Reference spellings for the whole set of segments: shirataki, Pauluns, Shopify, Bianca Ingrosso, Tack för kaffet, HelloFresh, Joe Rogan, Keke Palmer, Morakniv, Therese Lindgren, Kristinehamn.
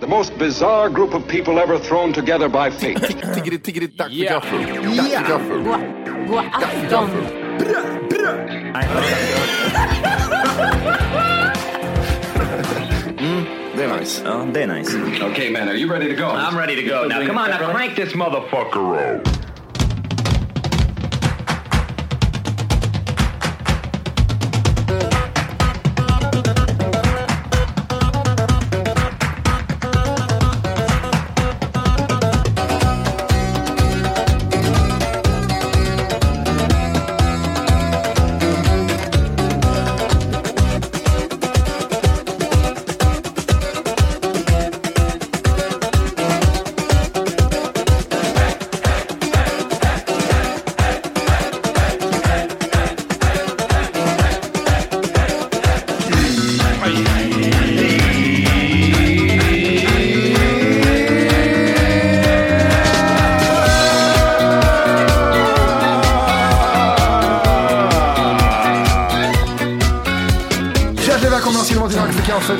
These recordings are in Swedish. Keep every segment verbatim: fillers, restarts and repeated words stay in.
The most bizarre group of people ever thrown together by fate. Tiggeri, tiggeri, tack för kaffet. Tack för kaffet. God afton. Brö, brö. Mm, det är nice. Ja, det är nice. Okay, man, are you ready to go? I'm ready to go now. Come on, now crank this motherfucker up.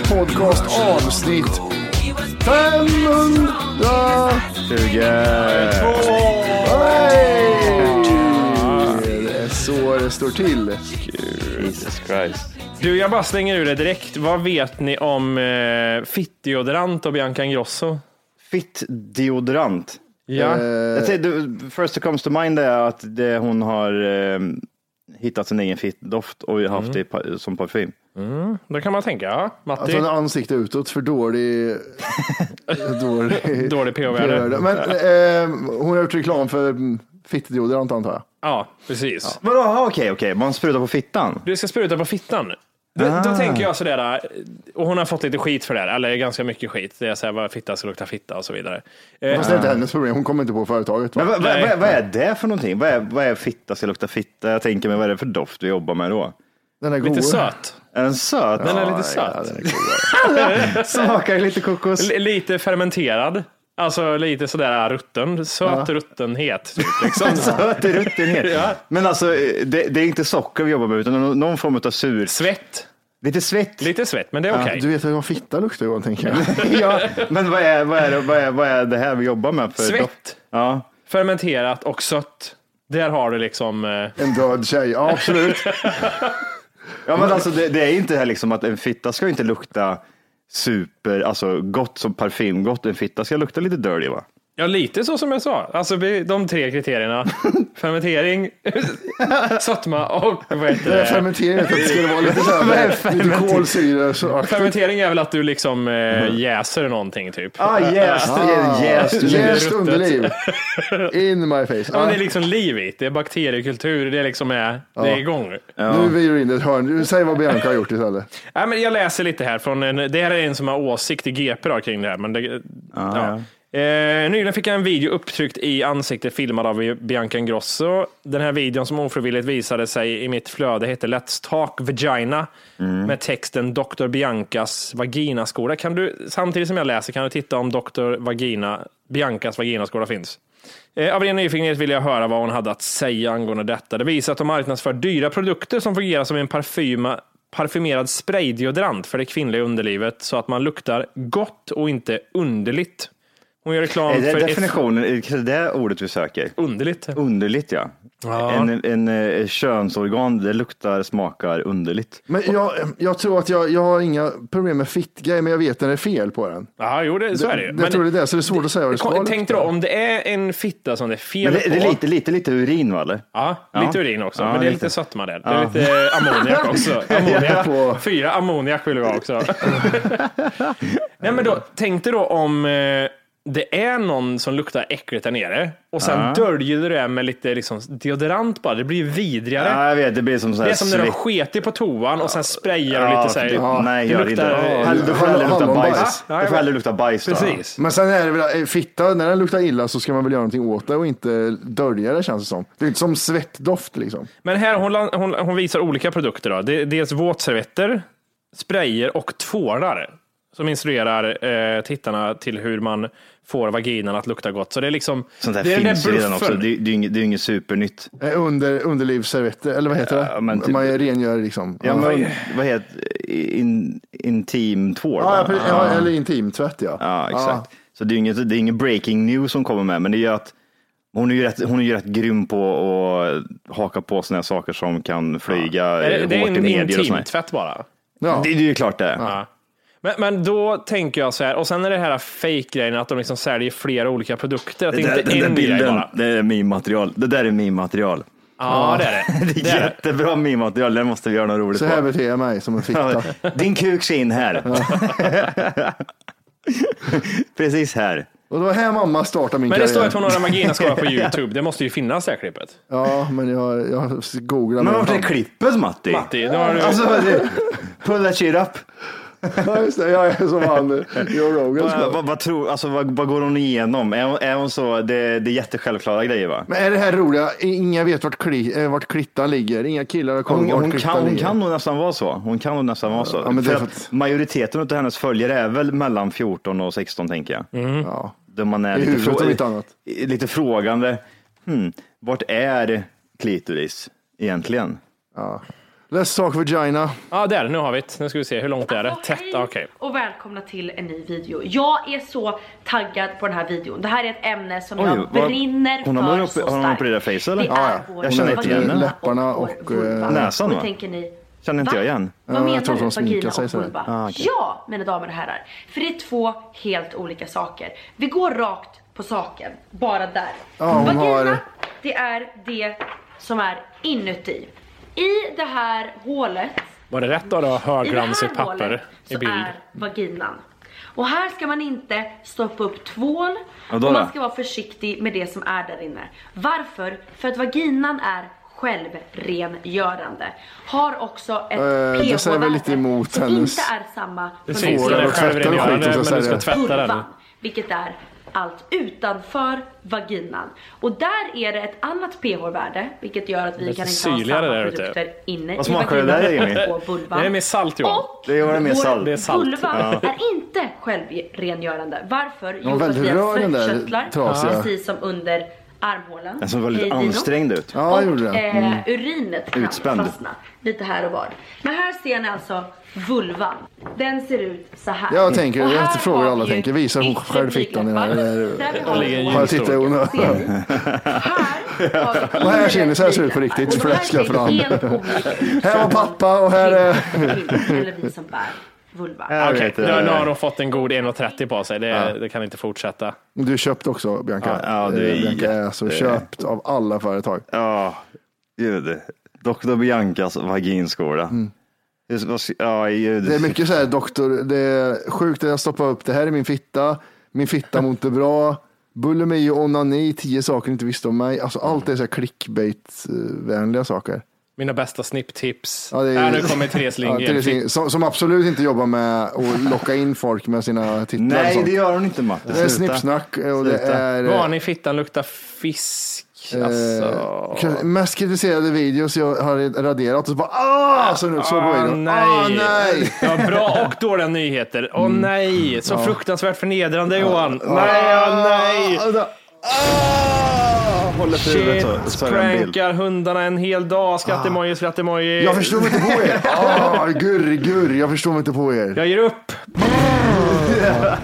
Podcast avsnitt femhundratjugo. Det är så det står till. Jesus Christ. Du, jag bara slänger ur det direkt. Vad vet ni om eh, fittdeodorant och Bianca Ingrosso? Fittdeodorant? Ja. Eh, jag säger, the first that comes to mind är att det, hon har eh, hittat sin egen fittdoft och mm. haft det som parfym. Mm, då kan man tänka, ja, Matti. Alltså en ansikte utåt för dålig dålig, dålig P O-värde. Men eh, hon har gjort reklam för fittdeodorant, antar jag. Ja, precis. Ja. Vadå, okej, okay, okej, okay. Man sprutar på fittan. Du ska spruta på fittan. Då, ah. då tänker jag sådär, och hon har fått lite skit för det här, eller ganska mycket skit. Det är såhär, vad fitta ska lukta fitta och så vidare. Fast det är inte hennes problem, hon kommer inte på företaget. Men, vad, vad, vad är det för någonting? Vad är, vad är fitta ska lukta fitta? Jag tänker mig, vad är det för doft vi jobbar med då? Den är lite god. Söt. En söt. Den är lite söt. Ja, smakar lite kokos. L- lite fermenterad. Alltså lite sådär rutten. Söt ja. Ruttenhet. Typ, liksom. Söt ruttenhet. Ja. Men alltså, det, det är inte socker vi jobbar med, utan någon form av sur. Svett. Lite svett. Lite svett, men det är okej. Okay. Ja, du vet hur man fitta luktar, Johan, tänker jag. Ja, men vad är, vad, är det, vad, är, vad är det här vi jobbar med? För svett. Ja. Fermenterat och sött. Där har du liksom... Eh... En död tjej, ja, absolut. Ja, men alltså det, det är inte här liksom att en fitta ska inte lukta super, alltså gott som parfym, gott. En fitta ska lukta lite dirty, va? Ja, lite så som jag sa. Alltså de tre kriterierna. Fermentering, sötma och vad heter det? Fermentering, det skulle vara lite så här med kolsyra. Fermentering är väl att du liksom eh, jäser någonting typ. Ah, jäst, ah, jäst, jäst underliv. In my face. Ah. Ja, det är liksom livigt. Det är bakteriekultur, det är liksom är, ah. det är igång. Ja. Nu vill du in ett hörn. Säg vad Bianca har gjort istället. Nej, men jag läser lite här från en, det här är en som har åsikt i G P kring det här, men det, ah, ja. ja. Eh, nyligen fick jag en video upptryckt i ansiktet filmad av Bianca Ingrosso. Den här videon som ofrivilligt visade sig i mitt flöde heter Let's Talk Vagina mm. med texten doktor Biancas vaginaskola. Kan du, samtidigt som jag läser, kan du titta om doktor Vagina, Biancas vaginaskola finns? Eh, av ren nyfikenhet ville jag höra vad hon hade att säga angående detta. Det visar att de marknadsför dyra produkter som fungerar som en parfyma parfymerad spraydeodorant för det kvinnliga underlivet så att man luktar gott och inte underligt. Hon gör reklam är det för definitionen, ett... är det det ordet vi söker? Underligt. Underligt, ja. ja. En, en, en könsorgan, det luktar, smakar underligt. Men jag, jag tror att jag, jag har inga problem med fittgrejer, men jag vet när det är fel på den. Ja, jo, det, så är det. Jag men tror det är det, så det är svårt det, att säga vad det ska. Tänk då, om det är en fitta som det är fel det, på. Det är lite, lite, lite urin, va? Eller? Ja, lite ja. urin också, ja, men det är lite, lite sötma där. Ja. Det är lite ammoniak också. Ammoniak på. Fyra ammoniak vill vi ha också. Nej, men då, tänk dig då om... det är någon som luktar äckligt där nere och sen uh-huh. döljer du det med lite liksom deodorant bara, det blir vidrigare. Ja, jag vet, det blir som så här. Det är som när du sketer på toan och sen sprayar och lite så här. Ja, nej, det luktar inte. Du får aldrig lukta bajs. Du får aldrig lukta bajs. Precis. Men sen är det väl fitta, när den luktar illa så ska man väl göra någonting åt det och inte dölja det, känns det som. Det är inte som svettdoft liksom. Men här hon, hon, hon visar olika produkter då. Det, dels våtservetter, sprayer och tvålar. Som instruerar eh, tittarna till hur man får vaginan att lukta gott. Så det är liksom... Sånt här det finns ju redan också. Det är ju inget, inget supernytt. Under, underlivsservetter, eller vad heter det? Ja, men typ, man rengör liksom... Ja, men, vad heter in, intim tvål? Ja, ja, ja, eller intimtvätt, ja. Ja, exakt. Ja. Så det är inget, det är ingen breaking news som kommer med, men det gör att hon är ju rätt, hon är ju rätt grym på att haka på såna här saker som kan flyga ja. hårt i medier och sånt. Det är en intimtvätt bara. Ja. Det, det är ju klart det. Ja. Men, men då tänker jag så här, och sen är det här fake-grejen att de liksom säljer flera olika produkter. Att det, där, inte den där bilden, bara. Det är meme-material. Det där är meme-material. Ja, det är det. Det är jättebra meme-material, det måste vi göra något roligt på. Så här beter jag mig som en fitta. Din kuk ska in här. Precis här. Och det var här mamma startade min men karriär. Men det står att hon har en vaginaskala på YouTube. Det måste ju finnas det här klippet. Ja, men jag, jag googlar. Men varför är klippet, Matti? Matti, då har du... Alltså, pull that shit up. Ja, just det, jag är som han Joe Rogan. Vad, vad, tror, alltså, vad, vad går hon igenom? Är, är hon så, det, det är jättesjälvklara grejer, va? Men är det här roliga? Ingen vet vart, kli, vart klittan ligger. Inga killar har kommit vart klittan ligger. Hon kan nog nästan vara så. Hon kan nog nästan vara så. Ja, men för för att... majoriteten av hennes följare är väl mellan fjorton och sexton, tänker jag. Mm. Ja. Där man är lite, frå- lite frågande. Hmm, vart är klitoris egentligen? Ja. Let's talk vagina. Ja, där, nu har vi det. Nu ska vi se, hur långt är det? Tätt, okej. Okay. Och välkomna till en ny video. Jag är så taggad på den här videon. Det här är ett ämne som Oj, jag vad... brinner hon för upp, så starkt. Har hon opererat face eller? Det ja, är ja. Jag känner inte igen läpparna och, och, och, och näsan, va? Tänker ni, känner inte va? jag igen. Vad ja, menar du, vagina och vulva? Ah, okay. Ja, mina damer och herrar. För det är två helt olika saker. Vi går rakt på saken. Bara där. Oh, vagina, har... det är det som är inuti. I det här hålet... Var det rätt då, då? Höglans i papper i bild. Är vaginan. Och här ska man inte stoppa upp tvål. Och man ska vara försiktig med det som är där inne. Varför? För att vaginan är självrengörande. Har också ett pH-värde. Det säger väl lite emot hennes... Som inte är samma... Precis, det är självrengörande, men du ska tvätta den. Vilket är allt utanför vaginan. Och där är det ett annat pH-värde, vilket gör att vi kan inte ha samma produkter inne i vaginan och vulvan. Det är mer salt, Johan. Och det gör det mer salt. Det är salt. Vulvan ja. är inte självrengörande. Varför? Jo, för att vi har fettköttlar, precis som under armhålan. Den såg väldigt ansträngd ut. Ja, och gjorde det. Mm. Eh, urinet kan Utspänd. fastna lite här och var. Men här ser ni alltså vulvan. Den ser ut så här. Jag tänker, jag inte frågar alla tänker. Visar hon själv fickan i den här. Har jag tittat i honom? Och här ser ni, så här ser ut på riktigt. Fläskar fram. Här var pappa och här är... Eller vi som bär. Vulva. Okej, okay, nu, nu har de fått en god en trettio på sig. Det, ja. det kan inte fortsätta. Du är köpt också, Bianca. Ja, ja, du är Bianca är så köpt av alla företag. Ja, gud. doktor Biancas vaginskola. Mm. Ja, det är mycket så här, doktor. Det är sjukt att jag stoppar upp det här i min fitta. Min fitta mår inte bra. Buller mig och onani. Tio saker inte visste om mig. Alltså, allt är så här clickbait-vänliga saker. Mina bästa snipptips. Ja, det är... Äh, nu kommer Therese Lindgren. Ja, Therese, som, som absolut inte jobbar med att locka in folk med sina titlar. Nej, det gör hon inte, Matte. Det är snippsnack. Och det är... Barn i fittan luktar fisk. Alltså. Eh, mest kritiserade videos jag har raderat. Och så bara, ah! Så nu, så ah, nej. Ah, nej. Ja, bra och dåliga nyheter. Åh, oh, mm. nej. Så ah. fruktansvärt förnedrande, Johan. Ah. Nej, ah, nej. Ah. Ah. håller för huvudet så, så prankar hundarna en hel dag. Skattemoji, ah. skattemoji. Jag förstår mig inte på er. ah, Gurr, gurr, jag förstår mig inte på er. Jag ger upp.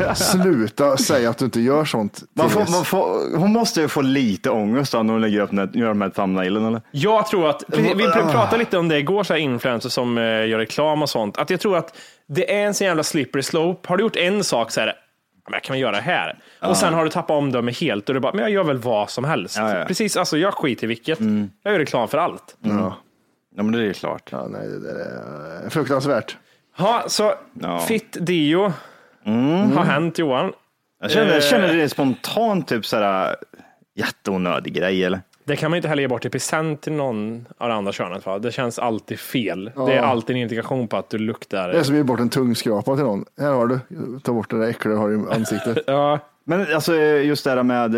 Ja, sluta säga att du inte gör sånt. Man får, man får, hon måste ju få lite ångest när hon lägger upp när, gör de här thumbnailen, eller? Jag tror att, vi, vi pratade lite om det igår, så här influencer som eh, gör reklam och sånt, att jag tror att det är en så jävla slippery slope. Har du gjort en sak så här, vad kan man göra här? Ja. Och sen har du tappat omdöme helt och du bara, men jag gör väl vad som helst. Ja, ja. Precis, alltså jag skiter i vilket. Mm. Jag gör reklam för allt. Mm. Ja. Ja, men det är ju klart. Ja, nej, det är fruktansvärt. Ja, så ja. Fit Dio mm. har hänt, Johan. Jag känner, jag känner det spontant typ sådär jätteonödig grej, eller? Det kan man inte heller ge bort i present till någon av det andra könet, va? Det känns alltid fel. Ja. Det är alltid en indikation på att du luktar. Det är som att ge bort en tungskrapa till någon. Här har du. Ta bort det där äckliga du har i ansiktet. ja. Men alltså just det där med...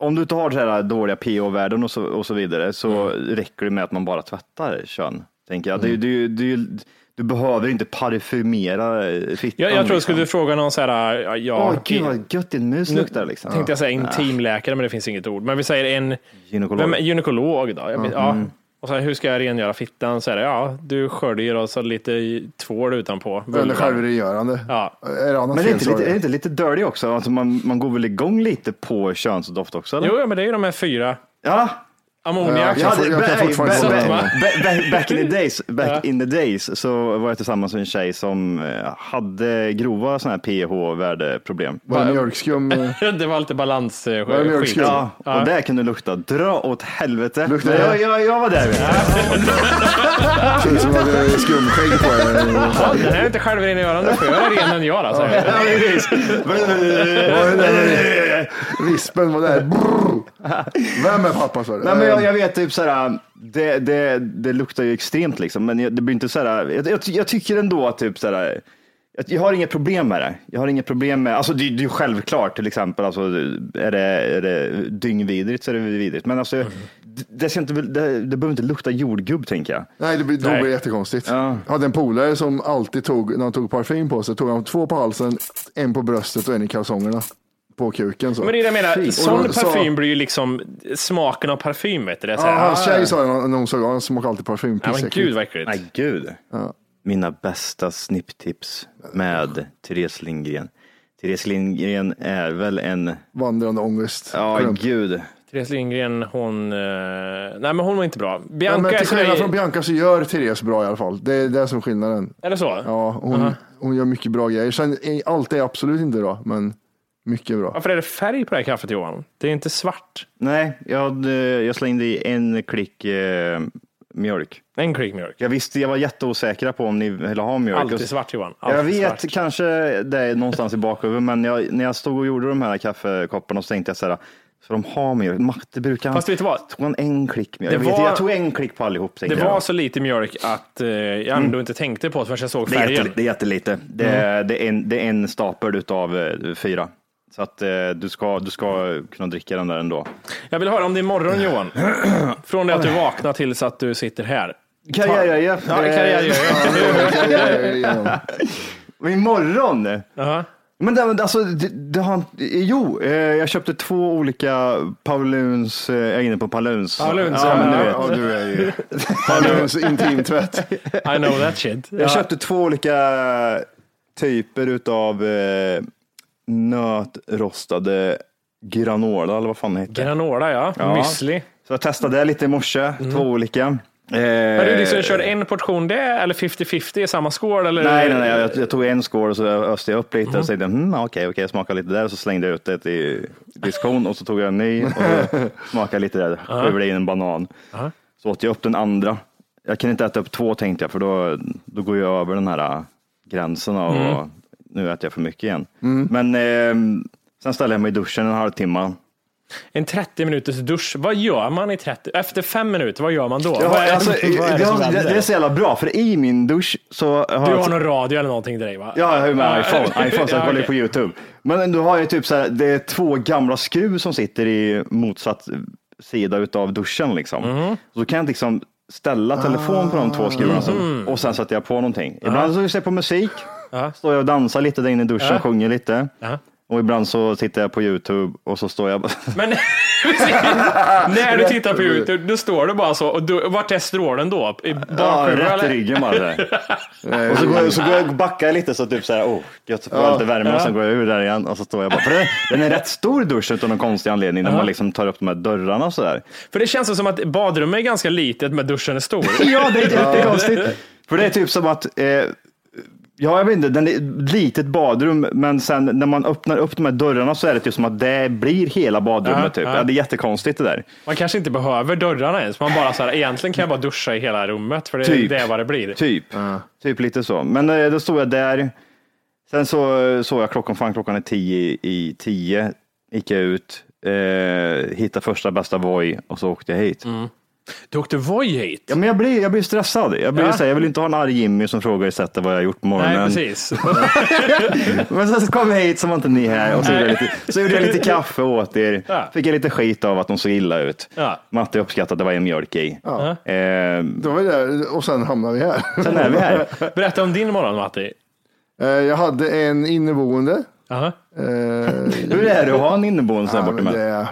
Om du inte har så här dåliga P O-värden och så, och så vidare, så mm. räcker det med att man bara tvättar kön, tänker jag. Mm. Det är ju... Det är ju du behöver inte parfymera fittan. Jag, jag tror jag skulle fråga någon så här... Åh, ja, oh, gud vad gött din mus luktar, liksom. Tänkte jag säga intimläkare, men det finns inget ord. Men vi säger en... Gynekolog. Vem, gynekolog då. Mm. Ja. Och så här, hur ska jag rengöra fittan? Så här, ja, du skörder och så lite tvål utanpå. Eller självrengörande. Ja. Är det annat men det är, inte lite, är det inte lite dirty också? Alltså man, man går väl igång lite på könsdoft också, eller? Jo, men det är ju de här fyra. Ja, ammoniak. Ja, back in the days, back ja. in the days så var jag tillsammans med en tjej som hade grova såna här pH-värdeproblem. Var det mjölkskum? Det var lite balans skit. Ja, och ja. där kunde lukta dra åt helvete. Lukta det? Jag, jag, jag var där. Känns som att det är skumskägg på er. Den här är inte självren i öronen. Jag är ren än jag, alltså. Vispen var där. Vem är pappa, så är det? Nej, men jag, jag vet typ såhär, det, det, det luktar ju extremt liksom, men det blir inte såhär, jag, jag, jag tycker ändå att typ såhär, jag, jag har inget problem med det. Jag har inget problem med, alltså det, det är ju självklart till exempel, alltså är det, är det dyngvidrigt så är det vidrigt, men alltså mm. det, det, ska inte, det, det behöver inte lukta jordgubb, tänker jag. Nej, det blir, det blir Nej. jättekonstigt. Ja. Jag hade en polare som alltid tog, när han tog parfym på sig, tog han två på halsen, en på bröstet och en i kalsongerna. På kuken så. Men det är det jag menar, sån parfym så... blir ju liksom smaken av parfym, vet du det? Ja, tjej sa det när hon såg, han smakar alltid parfym. Ja, men gud, verkligen. Nej, gud. Ja. Mina bästa snipptips med Therese Lindgren. Therese Lindgren är väl en... vandrande ångest. Ja, Pröm. gud. Therese Lindgren, hon... Nej, men hon var inte bra. Bianca, ja, men till skillnad från Bianca så gör Therese bra i alla fall. Det är det som skillnaden. Är det så? Ja, hon, uh-huh. hon gör mycket bra grejer. Sen, allt är absolut inte bra, men... mycket bra. Varför är det färg på det här kaffet, Johan? Det är inte svart. Nej, jag, jag slängde i en klick eh, mjölk. En klick mjölk? Jag visste, jag var jätteosäker på om ni ville ha mjölk. Alltid svart, Johan. Alltid jag vet, svart. Kanske det är någonstans i bakhuvudet, men jag, när jag stod och gjorde de här kaffekopparna så tänkte jag så här, för de har mjölk. Matte brukar... Fast vet du vad? Tog han en klick mjölk? Jag, vet, var, jag tog en klick på allihop. Det jag. var så lite mjölk att eh, jag ändå mm. inte tänkte på det förrän jag såg färgen. Det är jättelite. Det är, mm. det är, en, det är en stapel utav eh, fyra. Så att eh, du, ska, du ska kunna dricka den där ändå. Jag vill höra om det imorgon, Johan. Från det att du vaknar tills att du sitter här. Karriärgöja. Ja, karriärgöja. Imorgon? Uh-huh. Men det, alltså, det, det har... Jo, eh, jag köpte två olika Pauluns... Eh, jag är inne på Pauluns. Pauluns, ja, ja, men ja, ja, du är ju... Pauluns intimtvätt. I know that shit. Jag ja. köpte två olika typer utav... Eh, nötrostade granola, eller vad fan heter det? Granola, ja. ja. Müsli. Så jag testade lite i morse, mm. två olika. Eh, har du liksom kört en portion det, eller fifty-fifty i samma skål? Eller? Nej, nej, nej. Jag, jag tog en skål och så öste jag upp lite mm. och tänkte, mm, okej, okay, okay, jag smakar lite där, och så slängde jag ut det i diskon och så tog jag en ny och smakade lite där, över det in en banan. Uh-huh. Så åt jag upp den andra. Jag kan inte äta upp två, tänkte jag, för då, då går jag över den här gränsen och mm. nu äter jag för mycket igen. Mm. Men eh, sen ställer jag mig i duschen en halvtimme. En trettio minuters dusch. Vad gör man i trettio? Efter fem minuter, vad gör man då? Ja, är, alltså, det, det, det, det, det är så jävla bra, för i min dusch så... Har du har jag, någon radio eller någonting till dig, va? Ja, jag har ju med iPhone. iPhone, så jag kollar på YouTube. Men då har jag typ så här, det är två gamla skruv som sitter i motsatt sida utav duschen liksom. Mm. Så kan jag liksom ställa telefon på de två skruvarna mm. och sen sätter jag på någonting. Ibland så ser jag på musik. Uh-huh. Står jag och dansar lite där inne i duschen, uh-huh. sjunger lite. Uh-huh. Och ibland så tittar jag på YouTube och så står jag bara... Men när du tittar på YouTube, då står du bara så. Och du, vart är strålen då? I ja, rätt i ryggen bara. Och så går jag, så går jag backa lite så typ så här, oh, jag får ja, lite värme ja. Och sen går jag ur där igen och så står jag bara. För det, den är rätt stor dusch utan någon konstig anledning när man liksom tar upp de här dörrarna och så där. För det känns som att badrummet är ganska litet men duschen är stor. Ja, det är jättekonstigt. Ja. För det är typ som att... Eh, Ja, jag vet inte, den är ett litet badrum, men sen när man öppnar upp de här dörrarna så är det typ som att det blir hela badrummet ja, typ. Ja. Ja, det är jättekonstigt det där. Man kanske inte behöver dörrarna ens, man bara så här, egentligen kan jag bara duscha i hela rummet för det, typ. Det är vad det blir. Typ, ja. Typ lite så. Men då stod jag där, sen så såg jag klockan, fan klockan är tio i tio, gick jag ut, eh, hittade första bästa voj och så åkte jag hit. Mm. Du åkte voj hit? Ja, men jag blir, jag blir stressad. Jag, blir ja. så här, jag vill inte ha en arg Jimmy som frågar i sättet vad jag har gjort på morgonen. Nej, precis. Men sen kom jag hit som var inte ni här. Och så, gjorde jag lite, så gjorde jag lite kaffe åt er. Ja. Fick jag lite skit av att de såg illa ut. Ja. Matte uppskattade att det var en mjölk i. Ja. Eh, Då var det, och sen hamnade vi här. Sen är vi här. Berätta om din morgon, Matti. Eh, jag hade en inneboende. Uh-huh. Eh, Hur är det att ha en inneboende så här ja, borta med? Det,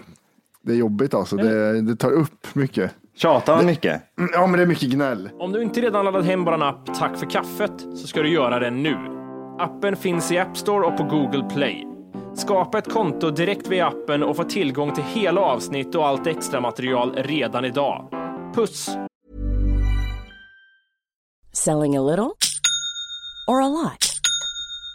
det är jobbigt alltså. Det, det tar upp mycket. Tjatar han mycket? Ja, men det är mycket gnäll. Om du inte redan laddat hem bara en app Tack för kaffet så ska du göra det nu. Appen finns i App Store och på Google Play. Skapa ett konto direkt via appen och få tillgång till hela avsnitt och allt extra material redan idag. Puss! Selling a little or a lot?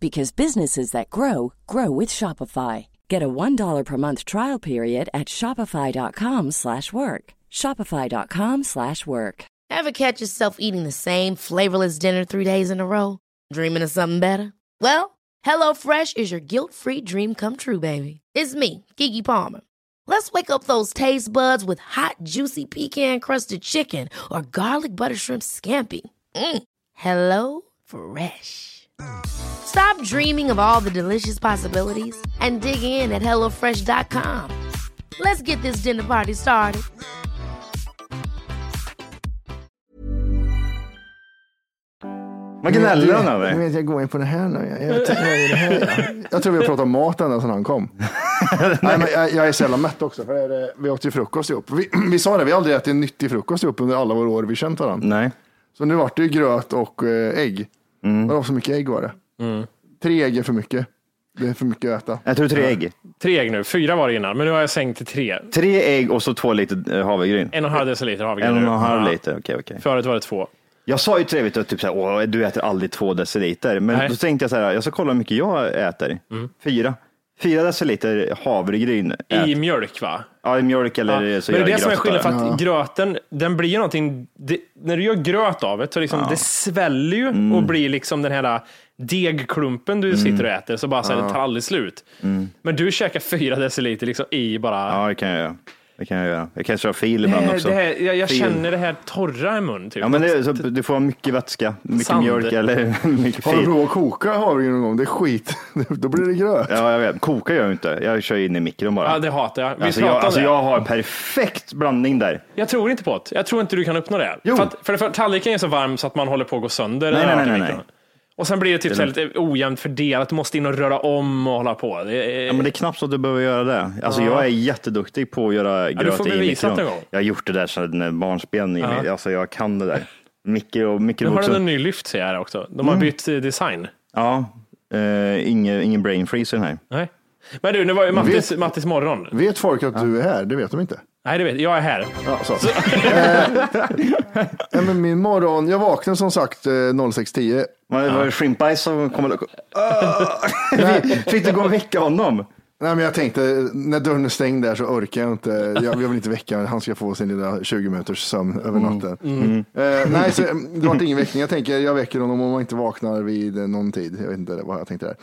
Because businesses that grow, grow with Shopify. Get a one dollar per month trial period at shopify.com slash work. Shopify.com slash work. Ever catch yourself eating the same flavorless dinner three days in a row? Dreaming of something better? Well, HelloFresh is your guilt-free dream come true, baby. It's me, Keke Palmer. Let's wake up those taste buds with hot, juicy pecan-crusted chicken or garlic butter shrimp scampi. Mm. Hello Fresh. Stop dreaming of all the delicious possibilities and dig in at hello fresh dot com. Let's get this dinner party started. Man gnäller han över. Jag vet, jag går in på det här nu. Jag, jag, vad är det här? Jag tror vi har pratat om maten när han kom. Nej, men jag, jag är sällan mätt också. För det, vi åt ju frukost ihop. Vi, vi sa det, vi har aldrig ätit nyttig frukost ihop under alla våra år vi känt varandra. Nej. Så nu var det ju gröt och ägg. Mm. Det var så mycket ägg var det. Mm. Tre ägg är för mycket. Det är för mycket att äta. Jag tror tre ägg. Tre ägg nu, fyra var det innan. Men nu har jag sänkt till tre. Tre ägg och så två liter havregryn. En och en halv deciliter havregryn. En och en halv liter, okej okej. Förut var det två. Jag sa ju trevligt att typ så här, åh, du äter aldrig två deciliter. Men nej. Då tänkte jag så här, jag ska kolla hur mycket jag äter. Mm. Fyra. Fyra deciliter havregryn. I mjölk va? Ja, i mjölk eller ja. Så. Men det är det som är skillnad för att ja. gröten, den blir ju någonting, det, när du gör gröt av det så liksom ja. det sväller ju mm. och blir liksom den här degklumpen du mm. sitter och äter så bara så här, ja. det tar aldrig slut. Mm. Men du käkar fyra deciliter liksom i bara. Ja, det kan jag göra. Det kan jag göra. Jag kan köra fil ibland också. Det här, jag jag känner det här torra i mun. Typ. Ja, men det, så, du får mycket vätska. Mycket sand. Mjölk eller mycket fil. Har du rå koka har du någon gång. Det är skit. Då blir det gröt. Ja, jag vet. Koka gör jag inte. Jag kör in i mikron bara. Ja, det hatar jag. Vi alltså, jag, alltså, jag har en perfekt blandning där. Jag tror inte på det. Jag tror inte du kan uppnå det här. Jo. För, att, för, för tallriken är så varm så att man håller på att gå sönder. Nej, nej, nej, nej. Och sen blir det typ så lite ojämnt fördelat. Du måste in och röra om och hålla på. Det är... Ja, men det är knappt så att du behöver göra det. Alltså ja. jag är jätteduktig på att göra gröt i mikron. Ja, du får bevisa det en gång. Jag har gjort det där sedan barnsben. Ja. Alltså jag kan det där. Mikro, mikro nu har den en ny lyft ser jag också. De har mm. bytt design. Ja, uh, ingen, ingen brain freezer här. Nej. Men du, nu var ju Mattis, vet, Mattis morgon. Vet folk att ja. du är här? Det vet de inte. Nej, det vet jag. Jag är här. Ja, så. Så. eh, men min morgon, jag vaknade som sagt sex tio. Var, var det Shrimpaj som kom och... Fick du gå och väcka honom? Nej, men jag tänkte, när dörren är stängd där så orkar jag inte. Jag, jag vill inte väcka, han ska få sin lilla tjugo minuters sömn över natten. Mm. Mm. Eh, nej, så, det var ingen väckning. Jag tänker, jag väcker honom om man inte vaknar vid någon tid. Jag vet inte vad jag tänkte där.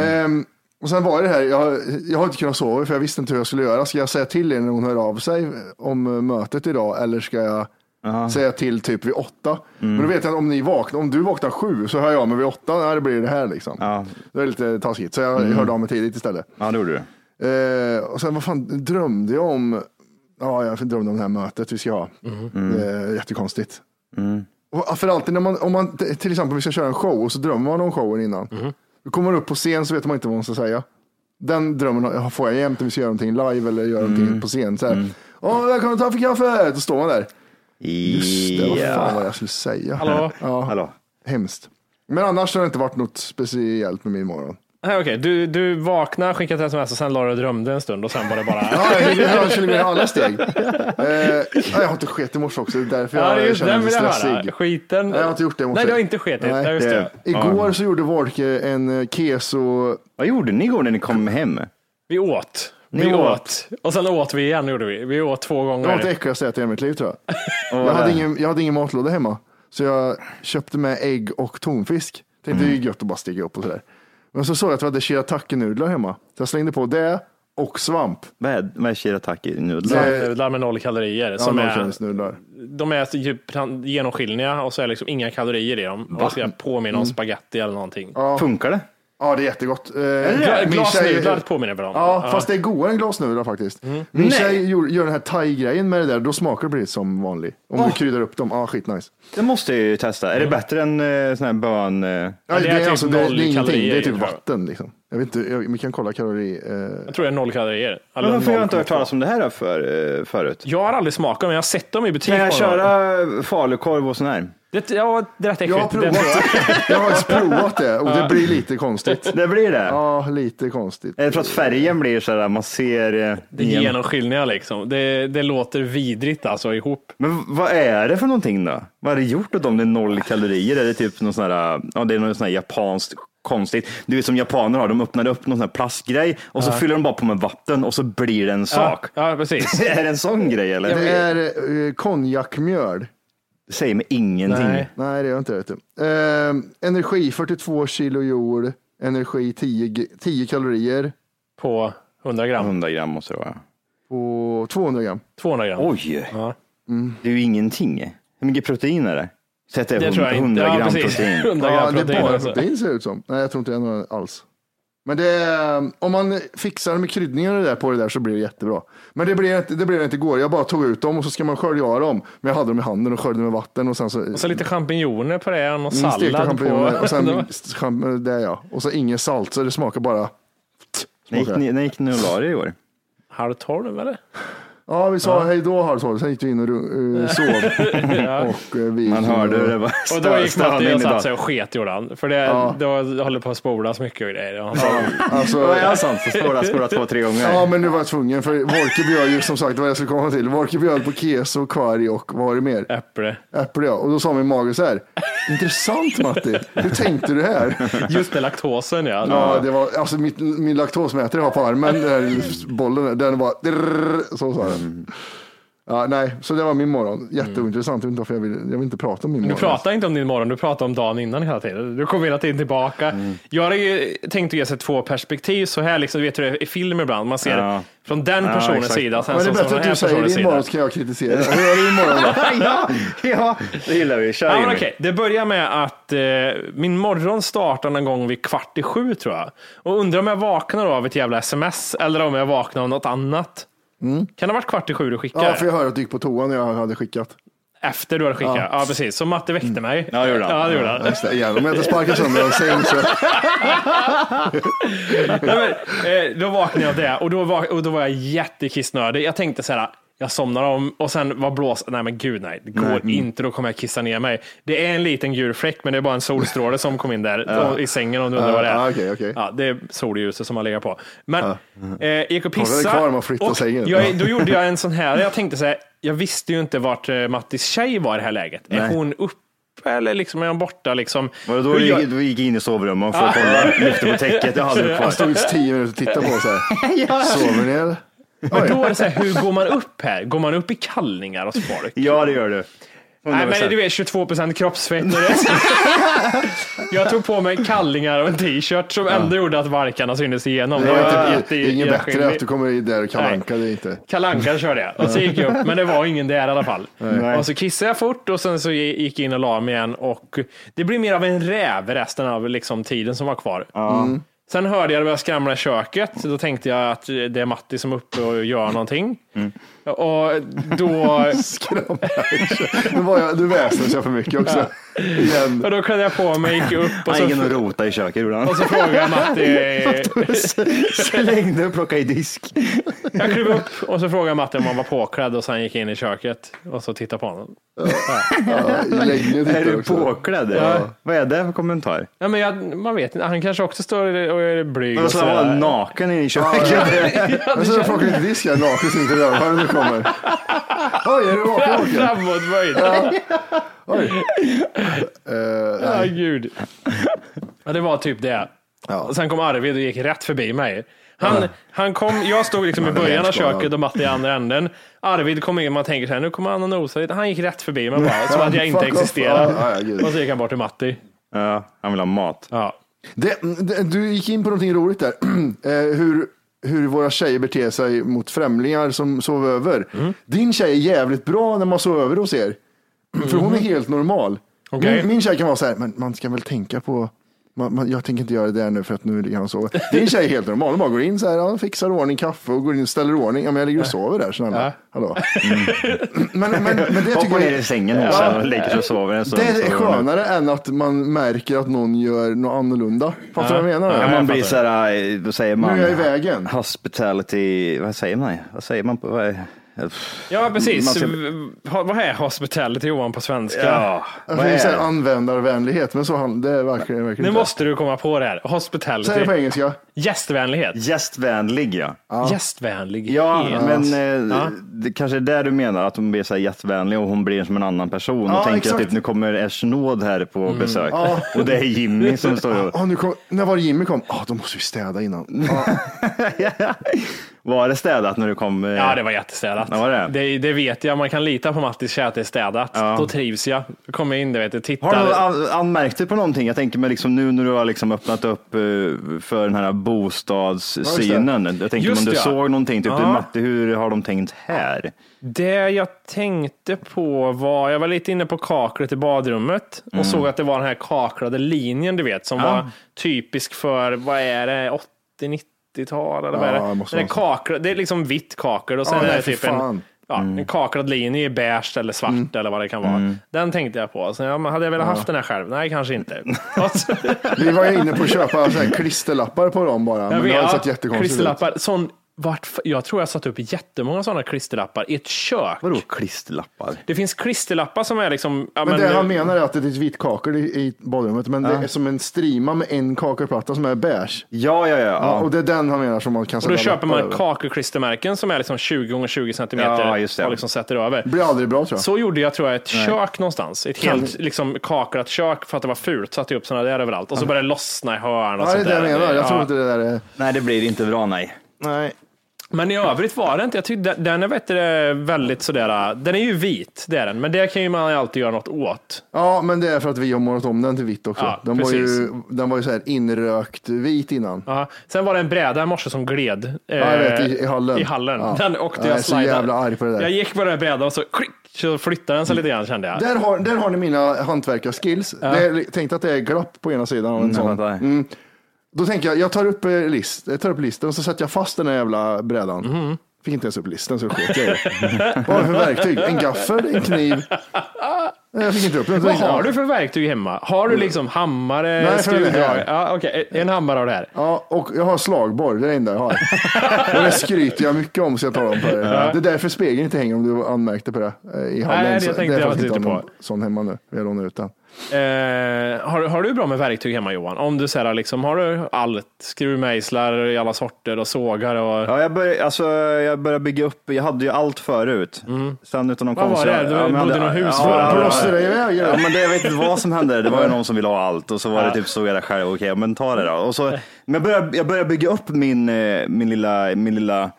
Mm. Eh, Och sen var det här, jag, jag har inte kunnat sova för jag visste inte hur jag skulle göra. Ska jag säga till er när hon hör av sig om mötet idag eller ska jag Aha. säga till typ vid åtta? Mm. Men då vet jag att om ni vaknar, om du vaknar sju så hör jag mig vid åtta, när det blir det här liksom. Ja. Det är lite taskigt, så jag mm. hörde av mig tidigt istället. Ja, det gjorde du. Eh, och sen vad fan drömde jag om? Ja, jag drömde om det här mötet vi ska ha. Mm. Eh, jättekonstigt. Mm. Och för alltid när man, om man till exempel vi ska köra en show och så drömmer man om showen innan. Mm. Då kommer man upp på scen så vet man inte vad man ska säga. Den drömmen får jag jämt om vi ska göra någonting live eller göra mm. någonting på scen. Åh, mm. oh, där kommer Tack för kaffet! Då står man där. Just det, vad fan var jag skulle säga. Hallå? Ja, Hallå. Hemskt. Men annars har det inte varit något speciellt med min morgon. Okej, okay. du, du vaknade, skickade ett sms och sen la du drömde en stund och sen var det bara... ja, jag gick med alla steg. Eh, jag har inte skett i morse också, därför jag ja, känner mig stressig. Skiten... Nej, jag har inte gjort det i morse. Nej, du har inte skett det. Nej, just det. Igår så gjorde Volke en keso... Vad gjorde ni igår när ni kom hem? Vi åt. Ni vi åt. åt. Och sen åt vi igen, gjorde vi. Vi åt två gånger. Det var det äckligaste jag ätit i mitt liv, tror jag. jag, hade ingen, jag hade ingen matlåda hemma, så jag köpte med ägg och tonfisk. Tänkte mm. det är gött att bara stiga upp och sådär. Men så såg jag att vi hade shirataki-nudlar hemma. Så jag slängde på det och svamp. Vad är, vad är shirataki-nudlar? Nudlar med noll kalorier. Ja, som är, de är djupt genomskinliga och så är liksom inga kalorier i dem. Och ska jag påminna om mm. spaghetti eller någonting. Ja. Funkar det? Ja, det är jättegott. Eh, ja, glasnudlar tjej... påminner på dem. Ja, ja, fast det är godare än glasnudlar faktiskt. Mm. Min Nej. tjej gör, gör den här thai-grejen med det där. Då smakar det precis som vanligt. Om oh. du kryddar upp dem. Ja, ah, skit nice. Det måste jag ju testa. Är det bättre än eh, sån här bön? Eh... Ja, det, det är, är typ alltså, det, noll det är ingenting. Det är typ vatten liksom. Jag vet inte, jag, vi kan kolla kalori. Eh... Jag tror det är noll kalorier. Men varför har jag inte hört talas om det här för, eh, förut? Jag har aldrig smakat, men jag har sett dem i butik. Kan jag köra falukorv och sån här? Det, ja, det är rätt äckligt. Jag har provat det. Jag har provat det och det blir lite konstigt. Det blir det? Ja, lite konstigt. Eller för att färgen blir så där, man ser... Eh, det är genomskinliga liksom. Det, det låter vidrigt alltså ihop. Men vad är det för någonting då? Vad är det gjort åt dem? Det är noll kalorier. Är det typ någon sån här... Ja, det är någon sån här japanskt... konstigt. Du vet som japaner har, de öppnade upp någon sån här plastgrej och så ja. fyller de bara på med vatten och så blir det en sak. Ja, ja precis. Är det en sån grej eller? Det är uh, konjakmjöl. Det säger mig ingenting. Nej, Nej det gör inte det. Uh, energi fyrtiotvå kilojoule, energi tio, tio kalorier. På hundra gram. hundra gram måste det vara. På tvåhundra gram. tvåhundra gram. Oj! Ja. Mm. Det är ju ingenting. Hur mycket protein är det? Så det är hundra gram ja, protein. hundra gram ja, protein. Det är bara alltså. Protein ser det ut som. Nej, jag tror inte det är något alls. Men det är, om man fixar med kryddningar och det där på det där så blir det jättebra. Men det blev det blev inte igår. Jag bara tog ut dem och så ska man skölja av dem. Men jag hade dem i handen och sköljde med vatten och sen så, och så lite champinjoner på det och sallad på och sen det ja. Och så inget salt så det smakar bara. Nej, gick nu la det i år. Halv tolv eller? Ja, vi sa ja. hej då halvtolv, sen gick du in och uh, sov. ja. och, uh, vi Man hörde och, det var stö- och då gick Matti och satt sig och sket, gjorde han. För det, ja. det var, håller på att spolas mycket och grejer. Ja, alltså, det är sant, spolas, spolas två, tre gånger. Ja, men nu var jag tvungen, för Volke bjöd ju som sagt, vad jag skulle komma till. Volke bjöd på keso, kvarg och vad var det mer? Äpple. Äpple, ja. Och då sa min mage så här, intressant Matti, hur tänkte du här? Just det, laktosen, ja. Ja, det var, alltså mitt, min laktosmätare har på armen, den här bollen, den var så sa den. Mm. Ja, nej, så det var min morgon. Jätteintressant, mm. jag, vill, jag vill inte prata om min morgon. Du pratar inte om din morgon, du pratar om dagen innan hela tiden. Du kommer hela tiden tillbaka. Mm. Jag har ju tänkt att ge sig två perspektiv. Så här liksom, du vet hur det är i filmer ibland. Man ser ja. från den ja, personens exakt. sida sen. Men det är bättre att du säger din morgon så kan jag kritisera. Hur är din morgon? ja, ja, det gillar vi, kör ja, okay. Det börjar med att eh, min morgon startar någon gång vid kvart i sju tror jag. Och undrar om jag vaknar av ett jävla sms eller om jag vaknar av något annat. Mm. Kan det ha varit kvart i sju du skickade? Ja, för jag hörde att du gick på toan när jag hade skickat. Efter du hade skickat? Ja, ja precis. Så Matte väckte mm. mig. Ja, det gjorde han. Ja, det gjorde han. Ja, igen. Om jag inte sparkar sönder och säger så. Nej, men, eh, då vaknade jag det och då var, och då var jag jättekissnödig. Jag tänkte så här... Jag somnar om och sen var blås... Nej men gud nej, det går nej. inte, då kommer jag kissa ner mig. Det är en liten gul fläck men det är bara en solstråle som kom in där ja. i sängen om du undrar vad det är. Ja, okay, okay. Ja, det är solljuset som man lägger på. Men ja. eh, gick och pissade och, och jag, då gjorde jag en sån här... Jag tänkte så här, jag visste ju inte vart Mattis tjej var i det här läget. Nej. Är hon upp? Eller liksom är han borta liksom. Vadå, då gick, jag... gick in i sovrummet för att kolla lyfte på täcket. Jag hade det kvar. Jag stod tio minuter och tittade på så här. ja. Sover ni eller? Men då är det så här, hur går man upp här? Går man upp i kallningar och folk? Ja, det gör du. Nej, men du är tjugotvå procent kroppsfett. Jag tog på mig kallingar och en t-shirt som ja. ändå gjorde att varkarna syntes igenom. Det var inte jätte, det är ingen bättre att du kommer i där kalanka det inte. Kalanka körde jag. Och så gick jag upp, men det var ingen där i alla fall. Nej. Och så kissade jag fort och sen så gick jag in och la mig igen. Och det blir mer av en räv resten av liksom tiden som var kvar. Ja. Mm. Sen hörde jag det började skramla i köket. Då tänkte jag att det är Matti som är uppe och gör någonting. Mm. Och då... skramla i köket. Nu var jag, du väsnade jag för mycket också. Ja. Igen. Och då klädde jag på mig, gick upp. Och så... ingen att rota i köket. Och så frågade jag Matti... släng dig och plocka i disk. Jag klev upp och så frågade Matti om han var påklädd. Och sen gick in i köket. Och så tittade på honom. Ja. Ja, är du påklädd? Ja. Vad är det för kommentar? Ja, men jag, man vet inte. Han kanske också står och är blyg. Men så var han naken i köket. Ja, ja. Men så är folk inte diskar naken som inte rör. Nu kommer. Oj, är du vaken? Framåtböjd. Ja. Oj. Uh, ja, gud. Ja, det var typ det. Ja. Och sen kom Arvid och gick rätt förbi mig. Han, han kom, jag stod liksom i början av köket och Matti i andra änden. Arvid kom in och man tänker så här, nu kommer han och nosa lite. Han gick rätt förbi mig bara, som att jag inte existerade. Och så gick han bort till Matti. Ja, han vill ha mat. Ja. Det, det, du gick in på någonting roligt där. eh, hur, hur våra tjejer beter sig mot främlingar som sov över. Mm. Din tjej är jävligt bra när man sover över hos er. Mm. För hon är helt normal. Okay. Min, min tjej kan vara så här, men man ska väl tänka på... Man, man, jag tänker inte göra det där nu för att nu ligger han och sover. Din tjej är helt normal, hon bara går in så här, ja, fixar ordning kaffe och går in och ställer ordning. Ja, men jag ligger och sover där så här. Hallå. Mm. men, men, men det tycker jag är i sängen här, ja, så ligger och sover så. Det är skönare än att man märker att någon gör något annorlunda. Fattar du vad jag menar? Ja, ja, man blir så här, då säger man nu är jag i vägen. Hospitality, vad säger man? Vad säger man på vad är... Ja, precis. Ska... Vad är hospitality på svenska? Ja, vad det är en användarvänlighet, men så han, det är verkligen, verkligen nu måste du komma på det här. Hospitality. Säg det på engelska. Gästvänlighet. Gästvänlig, ja. Ah. Gästvänlig. Ja, yes. Men eh, ah. det, kanske är det du menar, att hon blir så här gästvänlig och hon blir som en annan person. Ah, och tänker exakt. Att typ, nu kommer Ersnod här på mm. besök. Ah. Och det är Jimmy som står och... Ah, nu kom, när var Jimmy kom? Ja, ah, då måste vi städa innan. Ah. Var det städat när du kom? Eh... Ja, det var jättestädat. Ja, var det? Det, det vet jag, man kan lita på Mattis att det är städat. Ja. Då trivs jag. Kommer in, du vet, och tittar. Har du an- anmärkt dig på någonting? Jag tänker mig liksom nu när du har liksom öppnat upp uh, för den här bostadsscenen. Jag tänker just om du ja. såg någonting. Typ, ja. Matti, hur har de tänkt här? Det jag tänkte på var, jag var lite inne på kaklet i badrummet och mm. såg att det var den här kaklade linjen, du vet, som ja. var typisk för, vad är det, åttio nittio? nittiotal eller vad ja, det är. Kakla, det är liksom vitt kakel och sen ja, nej, är det typ en, ja, mm. en kaklad linje i beige eller svart mm. eller vad det kan vara. Mm. Den tänkte jag på. Så, ja, hade jag velat ja. haft den här själv? Nej, kanske inte. Vi var inne på att köpa så här klisterlappar på dem bara. Jag men vet, det har sett jättekonstigt klisterlappar, sån, vart, jag tror jag satt upp jättemånga sådana klisterlappar i ett kök. Vadå klisterlappar? Det finns klisterlappar som är liksom... Ja, men, men det han menar är att det är ett vitt kakel i, i badrummet, men ja. det är som en strima med en kakelplatta som är beige. Ja, ja, ja. ja och det är den han menar som man kan sätta. Och då köper man kakelklistermärken som är liksom tjugo gånger tjugo centimeter ja, just det. Och liksom sätter över. Det blir aldrig bra, tror jag. Så gjorde jag, tror jag, ett Nej. kök någonstans. Ett kan... helt liksom kaklat kök för att det var fult. Satt jag upp sådana där överallt. Och så började det lossna i hörn och ja, sånt där. Ja, det är det jag menar. Jag tror inte det där är... Nej, det blir inte bra, nej. Nej. Men i övrigt var det inte, jag tyckte den är, vet du, väldigt sådär, den är ju vit, det är den, men det kan ju man alltid göra något åt. Ja, men det är för att vi har målat om den till vitt också. Ja, den, var ju, den var ju så här inrökt vit innan. Aha. Sen var det en bräda i morse som gled eh, ja, jag vet, i, i hallen. I hallen. Ja. Den åkte jag, jag så jävla arg på det där. Jag gick på den brädan och så klick, så flyttade den sig lite grann, kände jag. Där har, där har ni mina hantverkarskills. Ja. Jag tänkte att det är glapp på ena sidan av en sån. Mm. Då tänker jag, jag tar upp, list, jag tar upp listan och så sätter jag fast den här jävla brädan. Mm. Fick inte ens upp listan så skit jag Vad för verktyg? En gaffel, en kniv. Jag fick inte upp den. Vad har du för verktyg hemma? Har du liksom hammare? Nej, för det här. Ja, okej, okay. En hammare av det här. Ja, och jag har slagborr, det är det enda jag har. Och det skryter jag mycket om så jag tar om på det. Ja. Det är därför spegeln inte hänger, om du anmärkte på det i hallen. Nej, det tänkte det jag inte på. Sån hemma nu, jag lånar ut den. Eh, har, har du bra med verktyg hemma, Johan? Om du säger liksom, har du allt? Skruvmejslar i alla sorter och sågar och... Ja, jag började, alltså, jag började bygga upp. Jag hade ju allt förut. Mm. Sen utan någon konstig... Vad var det? Du bodde hade... någon hus för ja, ja, ja, ja, men det, jag vet inte vad som hände. Det var ju någon som ville ha allt. Och så var det typ så jag själv. Okej, okay, men ta det då. Och så, men jag, började, jag började bygga upp min, min lilla... Min lilla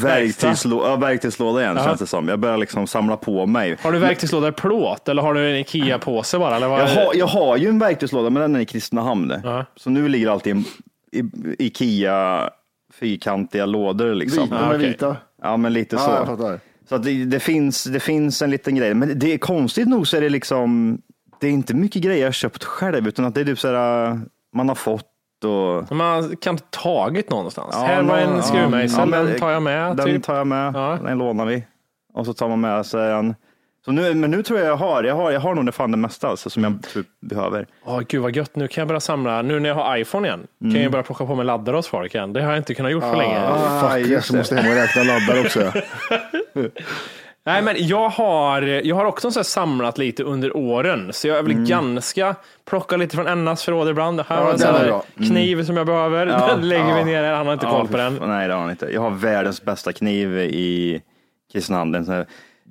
Verktygslå- ja, verktygslåda igen, uh-huh. känns det som. Jag börjar liksom samla på mig. Har du verktygslåda i plåt eller har du en IKEA-påse bara? Eller vad jag, har, jag har ju en verktygslåda, men den är i Kristinehamn. Uh-huh. Så nu ligger alltid en IKEA fyrkantiga lådor liksom. Vita, ah, okay. vita. Ja, men lite så. Ah, jag så att det, det, finns, det finns en liten grej. Men det är konstigt nog så är det liksom... Det är inte mycket grejer jag har köpt själv, utan att det är typ såhär... Man har fått och... Man kan inte tagit någonstans. Ja, här var någon, en skruvmejsel, ja, den tar jag med. Den typ. tar jag med, ja. Den lånar vi. Och så tar man med sig en... Så nu, men nu tror jag jag har, jag har, jag har nog det fan det mesta alltså, som jag typ behöver. Åh oh, gud vad gött, nu kan jag börja samla, nu när jag har iPhone igen, mm. kan jag börja plocka på mig laddare och spark igen. Det har jag inte kunnat gjort ah, för länge. Ah, Fuck, jag så måste hem och räkna laddare också. Nej men jag har, jag har också så samlat lite under åren, så jag är väl mm. ganska, plocka lite från Ennas förråd ibland. Här ja, en sån här kniv mm. som jag behöver, ja, den lägger ja. vi ner, han har inte ja, koll på den. Nej det har han inte, jag har världens bästa kniv i Kristinehamn, den så här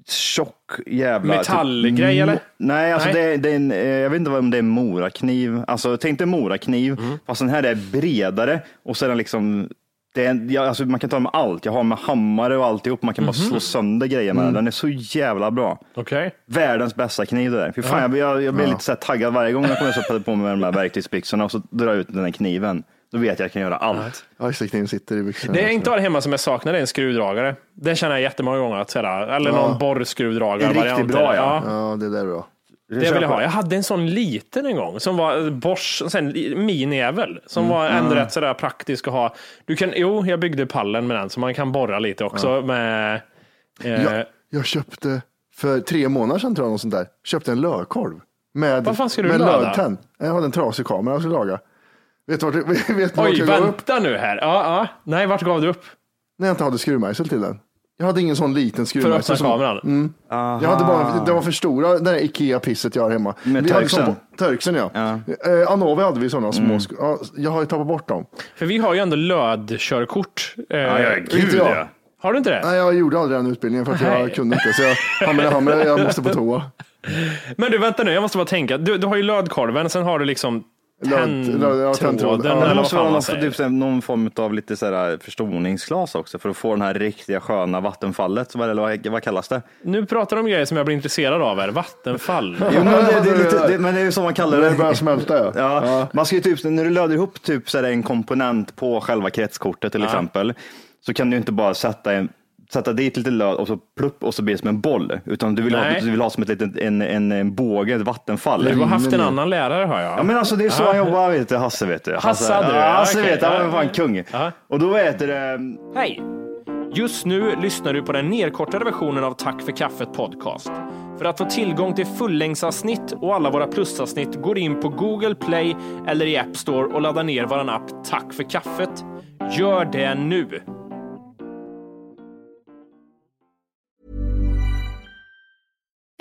tjock jävla metallgrej typ, eller? Nej, alltså nej. Det, det är en, jag vet inte vad om det är morakniv. Alltså tänk dig morakniv, mm. fast den här är bredare och så är den liksom det är en, jag, alltså, man kan ta med allt. Jag har med hammare och alltihop. Man kan mm-hmm. bara slå sönder grejerna. Mm. Den är så jävla bra. Okay. Världens bästa kniv det där. För fan, ja. jag, jag blir ja. lite så här taggad varje gång jag kommer så på, på med de här verktygsbyxorna och så drar ut den här kniven. Då vet jag att jag kan göra allt. Ja, kniven sitter i byxorna. Det är inte bara hemma som jag saknar, det är en skruvdragare. Det känner jag jättemånga gånger att säga. Eller ja. någon borrskruvdragare. Det är riktigt bra, ja. Ja, det där är bra. Det jag ville ha. Jag hade en sån liten en gång som var bors, sen minjävel som mm. var ändå rätt sådär praktisk att ha. Du kan, jo, jag byggde pallen med den så man kan borra lite också ja. med eh, jag, jag köpte för tre månader sedan tror jag något sånt där. Köpte en lödkolv med Vad fan ska du med lödtänn. Jag hade en trasig kamera jag skulle laga. Vet du vart, vet du Oj, vänta upp? nu här. Ja, ja. Nej, vart gav du upp? Nej, jag inte hade skruvmejsel till den. Jag hade ingen sån liten skruvmejsel. För kameran? Mm. Jag hade bara, det var för stora, den där Ikea-pisset jag har hemma. Med vi törksen? Hade på, törksen, ja. ja. Eh, Anova hade vi sådana små sk- mm. Jag har ju tappat bort dem. För vi har ju ändå lödkörkort. Eh, ja, ja, gud ja. Har du inte det? Nej, jag gjorde aldrig den utbildningen för att Nej. jag kunde inte. Så jag hamnade, hamnade, jag måste på toa. Men du, vänta nu, jag måste bara tänka. Du, du har ju lödkolven, sen har du liksom... Tändtråden. Ja, det måste vara någon, typ, någon form av lite så här förstoringsglas också för att få den här riktiga sköna vattenfallet. Vad, vad, vad kallas det? Nu pratar de om grejer som jag blir intresserad av här. Vattenfall. Jo, men, det, det, det, det, men det är ju som man kallar det. Det börjar smälta. Ja. Ja. Ja. Man ska ju typ, när du löder ihop typ, så här, en komponent på själva kretskortet till ja. exempel, så kan du inte bara sätta en sätta dit lite löd och så plupp och så blir det som en boll, utan du vill, ha, du vill ha som ett litet, en, en, en båge, ett vattenfall. Du har haft en annan lärare har jag. Ja men alltså det är så han jobbar, vet du, Hasse vet du. Hasse hade du? Hasse vet du, han var fan kung. Aha. Och då heter det... Hej! Just nu lyssnar du på den nedkortade versionen av Tack för kaffet podcast. För att få tillgång till fullängdsavsnitt och alla våra plusavsnitt går in på Google Play eller i App Store och laddar ner våran app Tack för kaffet. Gör det nu!